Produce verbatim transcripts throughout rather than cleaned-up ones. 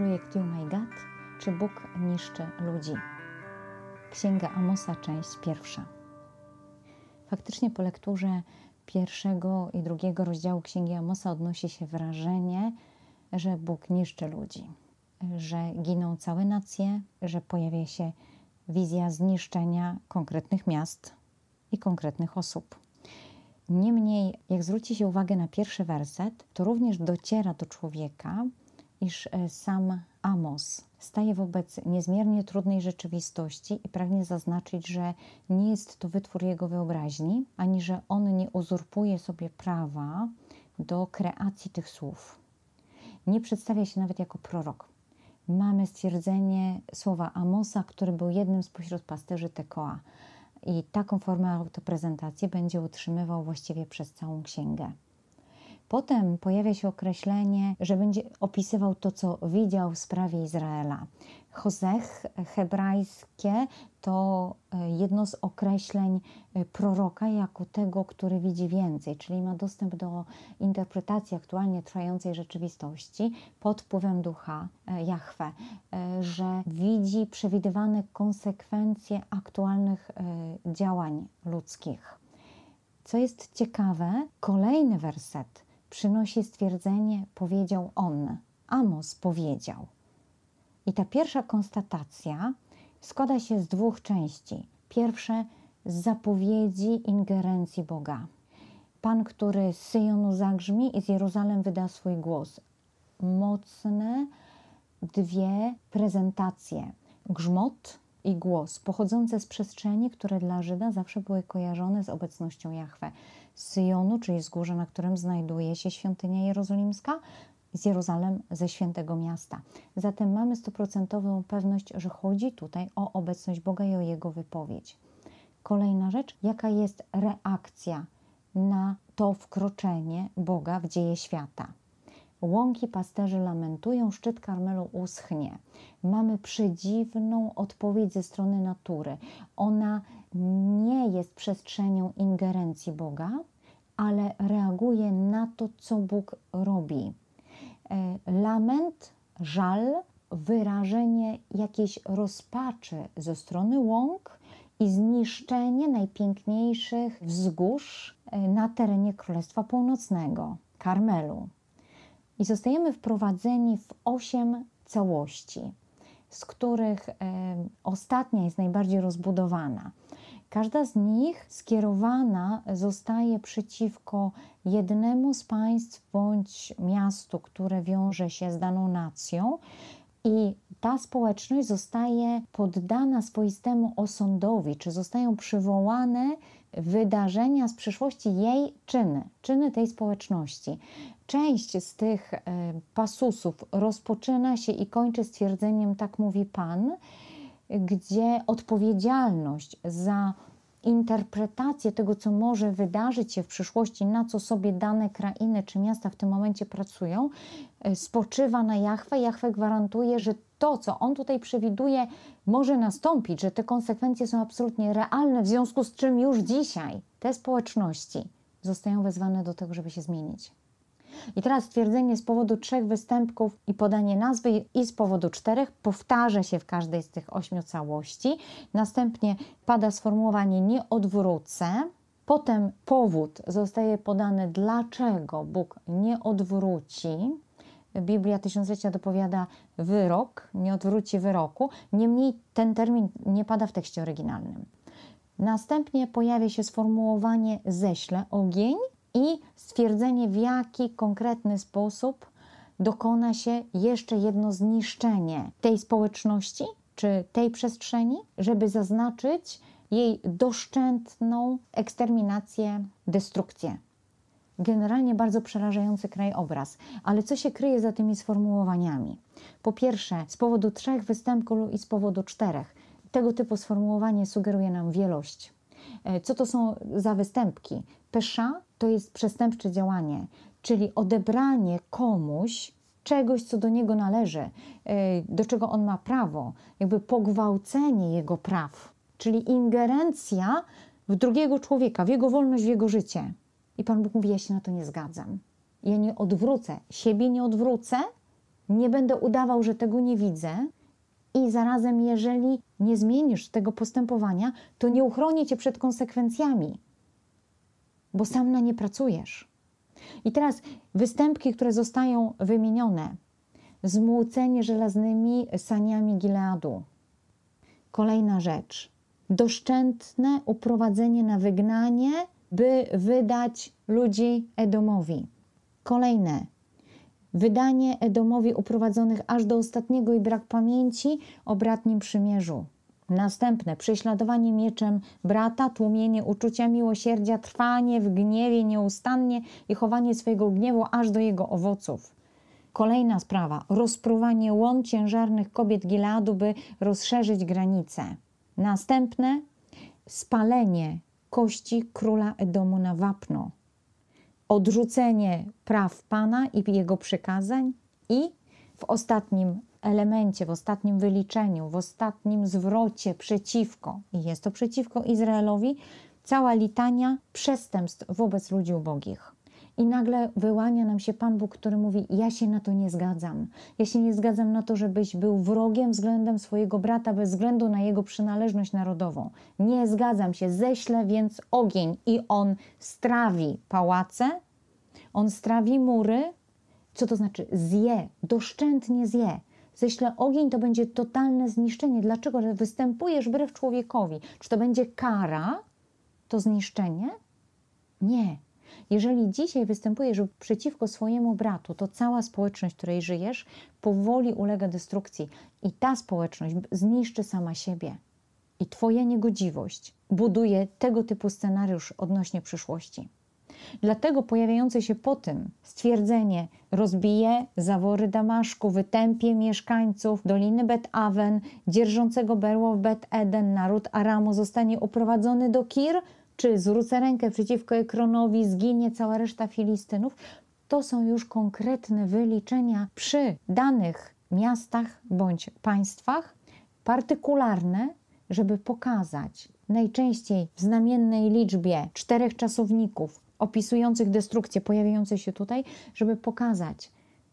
projekt Oh My God, czy Bóg niszczy ludzi? Księga Amosa, część pierwsza. Faktycznie po lekturze pierwszego i drugiego rozdziału Księgi Amosa odnosi się wrażenie, że Bóg niszczy ludzi, że giną całe nacje, że pojawia się wizja zniszczenia konkretnych miast i konkretnych osób. Niemniej, jak zwróci się uwagę na pierwszy werset, to również dociera do człowieka, iż sam Amos staje wobec niezmiernie trudnej rzeczywistości i pragnie zaznaczyć, że nie jest to wytwór jego wyobraźni, ani że on nie uzurpuje sobie prawa do kreacji tych słów. Nie przedstawia się nawet jako prorok. Mamy stwierdzenie słowa Amosa, który był jednym spośród pasterzy Tekoa. I taką formę autoprezentacji będzie utrzymywał właściwie przez całą księgę. Potem pojawia się określenie, że będzie opisywał to, co widział w sprawie Izraela. Hozech hebrajskie to jedno z określeń proroka jako tego, który widzi więcej, czyli ma dostęp do interpretacji aktualnie trwającej rzeczywistości pod wpływem ducha Jachwe, że widzi przewidywane konsekwencje aktualnych działań ludzkich. Co jest ciekawe, kolejny werset przynosi stwierdzenie powiedział on, Amos powiedział. I ta pierwsza konstatacja składa się z dwóch części. Pierwsze z zapowiedzi ingerencji Boga. Pan, który z Syjonu zagrzmi i z Jeruzalem wyda swój głos. Mocne dwie prezentacje. Grzmot i głos pochodzące z przestrzeni, które dla Żyda zawsze były kojarzone z obecnością Jachwe. Z Syjonu, czyli z górze, na którym znajduje się świątynia jerozolimska, z Jeruzalem, ze świętego miasta. Zatem mamy stuprocentową pewność, że chodzi tutaj o obecność Boga i o Jego wypowiedź. Kolejna rzecz, jaka jest reakcja na to wkroczenie Boga w dzieje świata. Łąki pasterzy lamentują, szczyt Karmelu uschnie. Mamy przedziwną odpowiedź ze strony natury. Ona nie jest przestrzenią ingerencji Boga, ale reaguje na to, co Bóg robi. Lament, żal, wyrażenie jakiejś rozpaczy ze strony łąk i zniszczenie najpiękniejszych wzgórz na terenie Królestwa Północnego, Karmelu. I zostajemy wprowadzeni w osiem całości, z których y, ostatnia jest najbardziej rozbudowana. Każda z nich skierowana zostaje przeciwko jednemu z państw bądź miastu, które wiąże się z daną nacją i ta społeczność zostaje poddana swoistemu osądowi, czy zostają przywołane wydarzenia z przyszłości jej czyny, czyny tej społeczności. Część z tych pasusów rozpoczyna się i kończy stwierdzeniem tak mówi Pan, gdzie odpowiedzialność za interpretację tego, co może wydarzyć się w przyszłości, na co sobie dane krainy czy miasta w tym momencie pracują, spoczywa na Jachwe. Jachwe gwarantuje, że to, co on tutaj przewiduje, może nastąpić, że te konsekwencje są absolutnie realne, w związku z czym już dzisiaj te społeczności zostają wezwane do tego, żeby się zmienić. I teraz stwierdzenie z powodu trzech występków i podanie nazwy i z powodu czterech powtarza się w każdej z tych ośmiu całości. Następnie pada sformułowanie nie odwrócę. Potem powód zostaje podany, dlaczego Bóg nie odwróci. Biblia Tysiąclecia dopowiada wyrok, nie odwróci wyroku. Niemniej ten termin nie pada w tekście oryginalnym. Następnie pojawia się sformułowanie ześlę ogień. I stwierdzenie, w jaki konkretny sposób dokona się jeszcze jedno zniszczenie tej społeczności czy tej przestrzeni, żeby zaznaczyć jej doszczętną eksterminację, destrukcję. Generalnie bardzo przerażający krajobraz. Ale co się kryje za tymi sformułowaniami? Po pierwsze, z powodu trzech występków i z powodu czterech. Tego typu sformułowanie sugeruje nam wielość. Co to są za występki? Pesza to jest przestępcze działanie, czyli odebranie komuś czegoś, co do niego należy, do czego on ma prawo, jakby pogwałcenie jego praw, czyli ingerencja w drugiego człowieka, w jego wolność, w jego życie. I Pan Bóg mówi, ja się na to nie zgadzam. Ja nie odwrócę, siebie nie odwrócę, nie będę udawał, że tego nie widzę i zarazem jeżeli nie zmienisz tego postępowania, to nie uchronię cię przed konsekwencjami, bo sam na nie pracujesz. I teraz występki, które zostają wymienione. Zmłócenie żelaznymi saniami Gileadu. Kolejna rzecz. Doszczętne uprowadzenie na wygnanie, by wydać ludzi Edomowi. Kolejne. Wydanie Edomowi uprowadzonych aż do ostatniego i brak pamięci o bratnim przymierzu. Następne. Prześladowanie mieczem brata, tłumienie uczucia miłosierdzia, trwanie w gniewie nieustannie i chowanie swojego gniewu aż do jego owoców. Kolejna sprawa. Rozpruwanie łon ciężarnych kobiet Gileadu, by rozszerzyć granice. Następne. Spalenie kości króla Edomu na wapno. Odrzucenie praw Pana i jego przykazań i w ostatnim elemencie, w ostatnim wyliczeniu, w ostatnim zwrocie przeciwko, i jest to przeciwko Izraelowi, cała litania przestępstw wobec ludzi ubogich. I nagle wyłania nam się Pan Bóg, który mówi, ja się na to nie zgadzam. Ja się nie zgadzam na to, żebyś był wrogiem względem swojego brata, bez względu na jego przynależność narodową. Nie zgadzam się, ześlę więc ogień i on strawi pałace, on strawi mury. Co to znaczy? Zje, doszczętnie zje. Ześlę ogień, to będzie totalne zniszczenie. Dlaczego? Że występujesz wbrew człowiekowi. Czy to będzie kara, to zniszczenie? Nie. Jeżeli dzisiaj występujesz przeciwko swojemu bratu, to cała społeczność, w której żyjesz, powoli ulega destrukcji. I ta społeczność zniszczy sama siebie. I twoja niegodziwość buduje tego typu scenariusz odnośnie przyszłości. Dlatego pojawiające się po tym stwierdzenie rozbije zawory Damaszku, wytępie mieszkańców Doliny Bet-Awen, dzierżącego berło w Bet-Eden, naród Aramu zostanie uprowadzony do Kir, czy zwrócę rękę przeciwko Ekronowi, zginie cała reszta Filistynów, to są już konkretne wyliczenia przy danych miastach bądź państwach, partykularne, żeby pokazać najczęściej w znamiennej liczbie czterech czasowników opisujących destrukcję pojawiające się tutaj, żeby pokazać,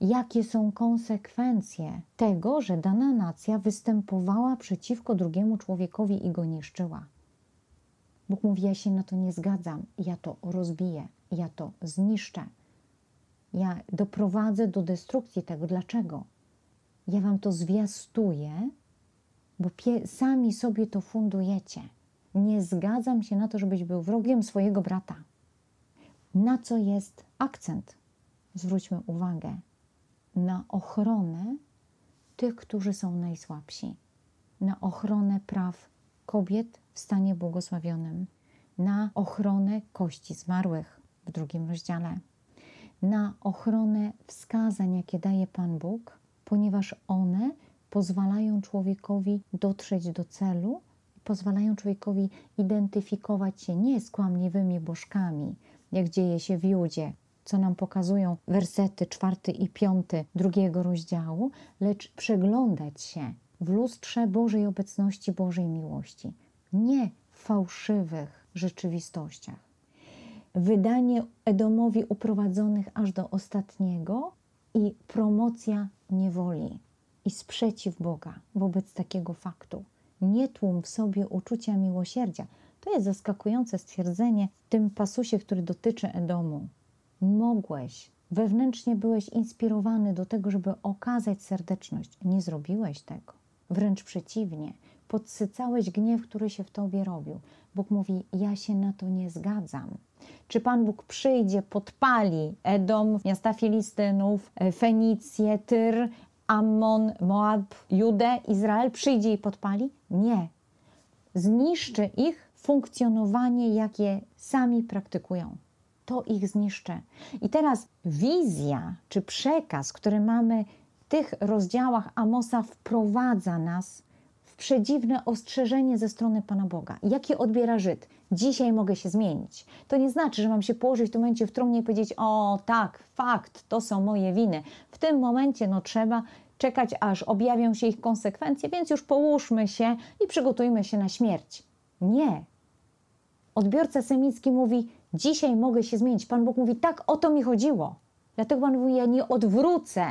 jakie są konsekwencje tego, że dana nacja występowała przeciwko drugiemu człowiekowi i go niszczyła. Bóg mówi, ja się na to nie zgadzam, ja to rozbiję, ja to zniszczę. Ja doprowadzę do destrukcji tego. Dlaczego? Ja wam to zwiastuję, bo sami sobie to fundujecie. Nie zgadzam się na to, żebyś był wrogiem swojego brata. Na co jest akcent? Zwróćmy uwagę na ochronę tych, którzy są najsłabsi, na ochronę praw kobiet w stanie błogosławionym, na ochronę kości zmarłych w drugim rozdziale, na ochronę wskazań, jakie daje Pan Bóg, ponieważ one pozwalają człowiekowi dotrzeć do celu, pozwalają człowiekowi identyfikować się nie z kłamliwymi bożkami, jak dzieje się w Judzie, co nam pokazują wersety czwarty i piąty drugiego rozdziału, lecz przeglądać się w lustrze Bożej obecności, Bożej miłości, nie w fałszywych rzeczywistościach. Wydanie Edomowi uprowadzonych aż do ostatniego i promocja niewoli i sprzeciw Boga wobec takiego faktu. Nie tłum w sobie uczucia miłosierdzia. To jest zaskakujące stwierdzenie w tym pasusie, który dotyczy Edomu. Mogłeś, wewnętrznie byłeś inspirowany do tego, żeby okazać serdeczność. Nie zrobiłeś tego. Wręcz przeciwnie, podsycałeś gniew, który się w tobie robił. Bóg mówi, ja się na to nie zgadzam. Czy Pan Bóg przyjdzie, podpali Edom, miasta Filistynów, Fenicję, Tyr, Ammon, Moab, Judę, Izrael, przyjdzie i podpali? Nie. Zniszczy ich funkcjonowanie, jakie sami praktykują. To ich zniszczy. I teraz wizja, czy przekaz, który mamy w tych rozdziałach Amosa, wprowadza nas w przedziwne ostrzeżenie ze strony Pana Boga. Jakie odbiera Żyd? Dzisiaj mogę się zmienić. To nie znaczy, że mam się położyć w tym momencie w trumnie i powiedzieć, o tak, fakt, to są moje winy. W tym momencie no trzeba czekać, aż objawią się ich konsekwencje, więc już połóżmy się i przygotujmy się na śmierć. Nie. Odbiorca semicki mówi, dzisiaj mogę się zmienić. Pan Bóg mówi, tak, o to mi chodziło. Dlatego Pan mówi, ja nie odwrócę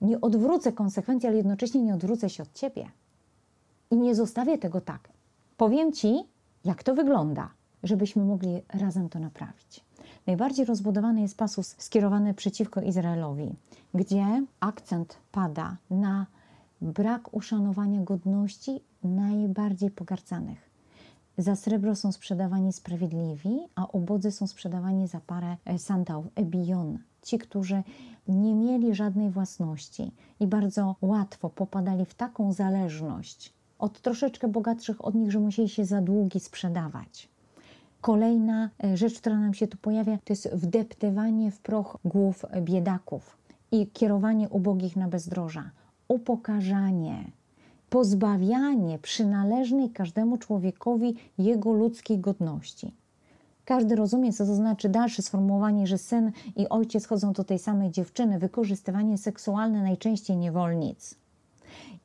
nie odwrócę konsekwencji, ale jednocześnie nie odwrócę się od Ciebie. I nie zostawię tego tak. Powiem Ci, jak to wygląda, żebyśmy mogli razem to naprawić. Najbardziej rozbudowany jest pasus skierowany przeciwko Izraelowi, gdzie akcent pada na brak uszanowania godności najbardziej pogardzanych. Za srebro są sprzedawani sprawiedliwi, a ubodzy są sprzedawani za parę sandałów, Ebion. Ci, którzy nie mieli żadnej własności i bardzo łatwo popadali w taką zależność od troszeczkę bogatszych od nich, że musieli się za długi sprzedawać. Kolejna rzecz, która nam się tu pojawia, to jest wdeptywanie w proch głów biedaków i kierowanie ubogich na bezdroża, upokarzanie, pozbawianie przynależnej każdemu człowiekowi jego ludzkiej godności. Każdy rozumie, co to znaczy dalsze sformułowanie, że syn i ojciec chodzą do tej samej dziewczyny, wykorzystywanie seksualne najczęściej niewolnic.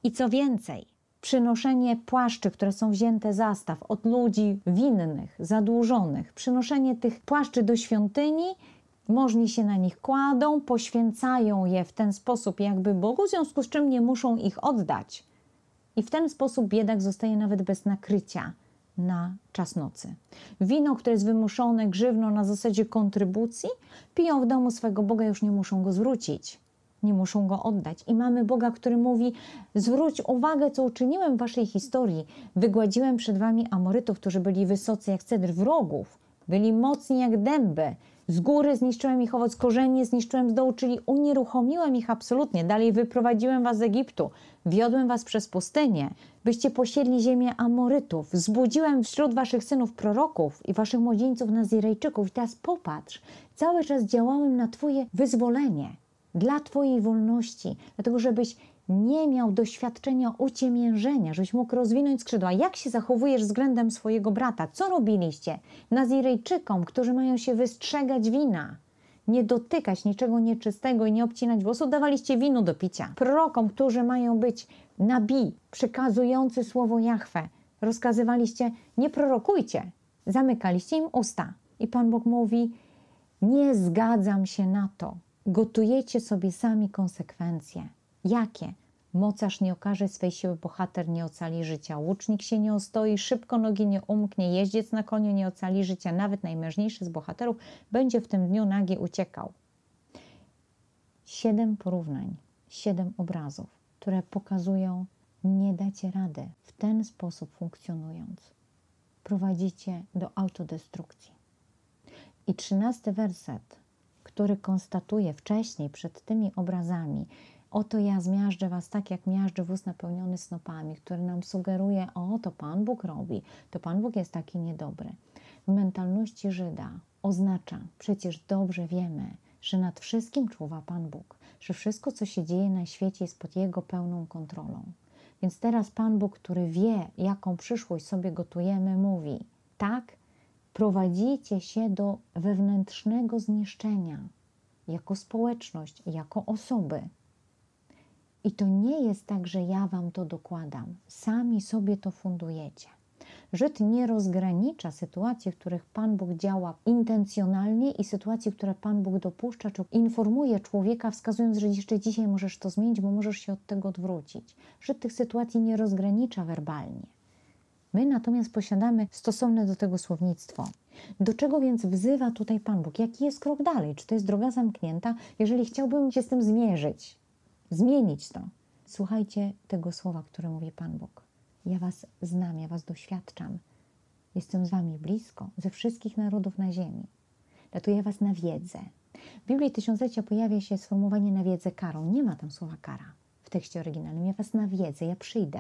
I co więcej, przynoszenie płaszczy, które są wzięte za staw od ludzi winnych, zadłużonych, przynoszenie tych płaszczy do świątyni, możni się na nich kładą, poświęcają je w ten sposób jakby Bogu, w związku z czym nie muszą ich oddać. I w ten sposób biedak zostaje nawet bez nakrycia na czas nocy. Wino, które jest wymuszone grzywną na zasadzie kontrybucji, piją w domu swego Boga, już nie muszą go zwrócić. Nie muszą go oddać. I mamy Boga, który mówi: zwróć uwagę, co uczyniłem w waszej historii. Wygładziłem przed wami Amorytów, którzy byli wysocy jak cedr, wrogów. Byli mocni jak dęby. Z góry zniszczyłem ich owoc, korzenie zniszczyłem z dołu, czyli unieruchomiłem ich absolutnie. Dalej wyprowadziłem was z Egiptu. Wiodłem was przez pustynię, byście posiedli ziemię Amorytów. Zbudziłem wśród waszych synów proroków i waszych młodzieńców Nazirejczyków. I teraz popatrz, cały czas działałem na twoje wyzwolenie. Dla Twojej wolności, dlatego żebyś nie miał doświadczenia uciemiężenia, żebyś mógł rozwinąć skrzydła. Jak się zachowujesz względem swojego brata? Co robiliście Nazirejczykom, którzy mają się wystrzegać wina, nie dotykać niczego nieczystego i nie obcinać włosów? Dawaliście wino do picia. Prorokom, którzy mają być nabi, przekazujący słowo Jachwe, rozkazywaliście: nie prorokujcie. Zamykaliście im usta. I Pan Bóg mówi: nie zgadzam się na to. Gotujecie sobie sami konsekwencje. Jakie? Mocarz nie okaże swej siły, bohater nie ocali życia, łucznik się nie ostoi, szybko nogi nie umknie, jeździec na koniu nie ocali życia, nawet najmężniejszy z bohaterów będzie w tym dniu nagi uciekał. Siedem porównań, siedem obrazów, które pokazują: nie dacie rady w ten sposób funkcjonując. Prowadzicie do autodestrukcji. I trzynasty werset, który konstatuje wcześniej, przed tymi obrazami: oto ja zmiażdżę was tak, jak miażdży wóz napełniony snopami, który nam sugeruje: o, to Pan Bóg robi, to Pan Bóg jest taki niedobry. W mentalności Żyda oznacza: przecież dobrze wiemy, że nad wszystkim czuwa Pan Bóg, że wszystko, co się dzieje na świecie, jest pod Jego pełną kontrolą. Więc teraz Pan Bóg, który wie, jaką przyszłość sobie gotujemy, mówi: tak, prowadzicie się do wewnętrznego zniszczenia jako społeczność, jako osoby. I to nie jest tak, że ja wam to dokładam. Sami sobie to fundujecie. Żyd nie rozgranicza sytuacji, w których Pan Bóg działa intencjonalnie, i sytuacji, w których Pan Bóg dopuszcza czy informuje człowieka, wskazując, że jeszcze dzisiaj możesz to zmienić, bo możesz się od tego odwrócić. Żyd tych sytuacji nie rozgranicza werbalnie. My natomiast posiadamy stosowne do tego słownictwo. Do czego więc wzywa tutaj Pan Bóg? Jaki jest krok dalej? Czy to jest droga zamknięta, jeżeli chciałbym się z tym zmierzyć, zmienić to? Słuchajcie tego słowa, które mówi Pan Bóg. Ja was znam, ja was doświadczam. Jestem z wami blisko, ze wszystkich narodów na ziemi. Dlatego ja was nawiedzę. W Biblii Tysiąclecia pojawia się sformułowanie nawiedzę karą. Nie ma tam słowa kara w tekście oryginalnym. Ja was nawiedzę, ja przyjdę.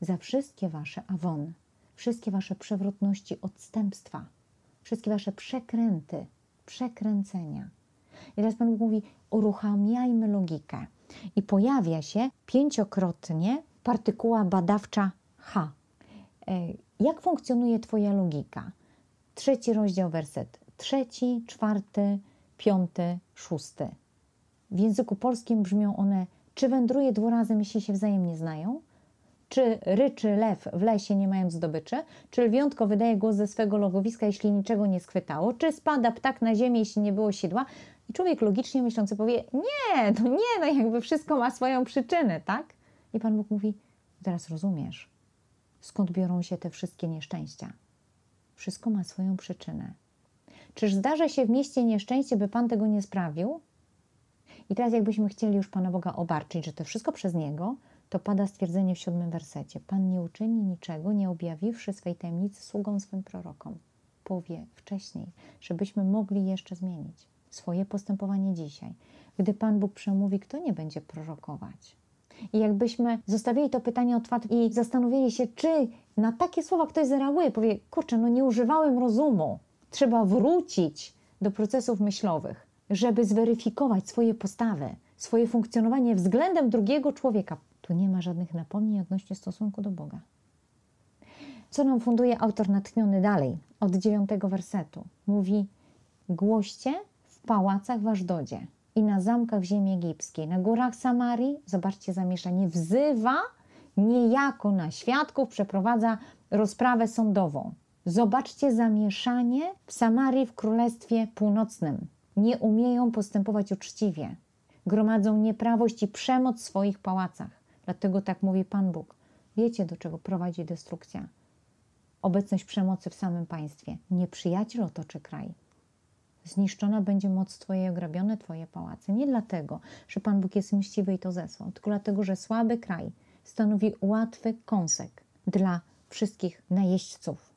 Za wszystkie wasze awon, wszystkie wasze przewrotności, odstępstwa, wszystkie wasze przekręty, przekręcenia. I teraz Pan Bóg mówi: uruchamiajmy logikę. I pojawia się pięciokrotnie partykuła badawcza H. Jak funkcjonuje Twoja logika? Trzeci rozdział, werset trzeci, czwarty, piąty, szósty. W języku polskim brzmią one: czy wędruje dwurazem, jeśli się wzajemnie znają? Czy ryczy lew w lesie, nie mając zdobyczy? Czy lwiątko wydaje głos ze swego logowiska, jeśli niczego nie schwytało? Czy spada ptak na ziemię, jeśli nie było sidła? I człowiek logicznie myślący powie, nie, no nie, no jakby wszystko ma swoją przyczynę, tak? I Pan Bóg mówi, teraz rozumiesz, skąd biorą się te wszystkie nieszczęścia. Wszystko ma swoją przyczynę. Czyż zdarza się w mieście nieszczęście, by Pan tego nie sprawił? I teraz jakbyśmy chcieli już Pana Boga obarczyć, że to wszystko przez Niego, to pada stwierdzenie w siódmym wersecie. Pan nie uczyni niczego, nie objawiwszy swej tajemnicy sługom swym prorokom. Powie wcześniej, żebyśmy mogli jeszcze zmienić swoje postępowanie dzisiaj. Gdy Pan Bóg przemówi, kto nie będzie prorokować? I jakbyśmy zostawili to pytanie otwarte i zastanowili się, czy na takie słowa ktoś zareaguje, powie, kurczę, no nie używałem rozumu, trzeba wrócić do procesów myślowych, żeby zweryfikować swoje postawy, swoje funkcjonowanie względem drugiego człowieka. Tu nie ma żadnych napomnień odnośnie stosunku do Boga. Co nam funduje autor natchniony dalej, od dziewiątego wersetu. Mówi, głoście w pałacach wasz dodzie i na zamkach ziemi egipskiej, na górach Samarii, zobaczcie zamieszanie, wzywa niejako na świadków, przeprowadza rozprawę sądową. Zobaczcie zamieszanie w Samarii w Królestwie Północnym. Nie umieją postępować uczciwie, gromadzą nieprawość i przemoc w swoich pałacach. Dlatego tak mówi Pan Bóg. Wiecie, do czego prowadzi destrukcja. Obecność przemocy w samym państwie. Nieprzyjaciel otoczy kraj. Zniszczona będzie moc Twoja i ograbione Twoje pałace. Nie dlatego, że Pan Bóg jest mściwy i to zesłał, tylko dlatego, że słaby kraj stanowi łatwy kąsek dla wszystkich najeźdźców.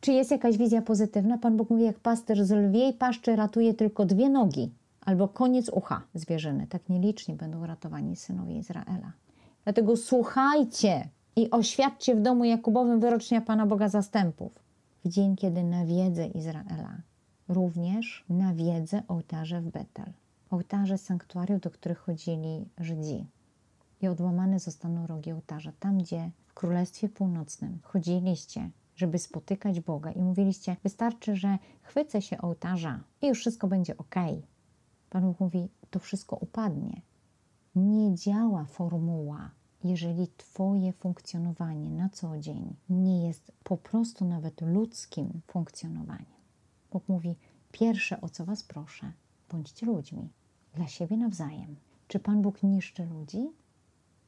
Czy jest jakaś wizja pozytywna? Pan Bóg mówi, jak pasterz z lwiej paszczy ratuje tylko dwie nogi albo koniec ucha zwierzyny. Tak nieliczni będą ratowani synowie Izraela. Dlatego słuchajcie i oświadczcie w domu Jakubowym wyrocznia Pana Boga zastępów. W dzień, kiedy nawiedzę Izraela, również nawiedzę ołtarze w Betel. Ołtarze sanktuariów, do których chodzili Żydzi. I odłamane zostaną rogi ołtarza. Tam, gdzie w Królestwie Północnym chodziliście, żeby spotykać Boga i mówiliście, wystarczy, że chwycę się ołtarza i już wszystko będzie okej. Okay. Pan Bóg mówi, to wszystko upadnie. Nie działa formuła, jeżeli Twoje funkcjonowanie na co dzień nie jest po prostu nawet ludzkim funkcjonowaniem. Bóg mówi, pierwsze o co Was proszę, bądźcie ludźmi, dla siebie nawzajem. Czy Pan Bóg niszczy ludzi?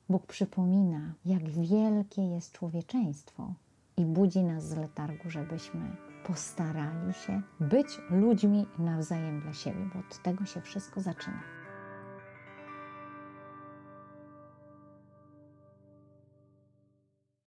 Bóg przypomina, jak wielkie jest człowieczeństwo i budzi nas z letargu, żebyśmy postarali się być ludźmi nawzajem dla siebie, bo od tego się wszystko zaczyna.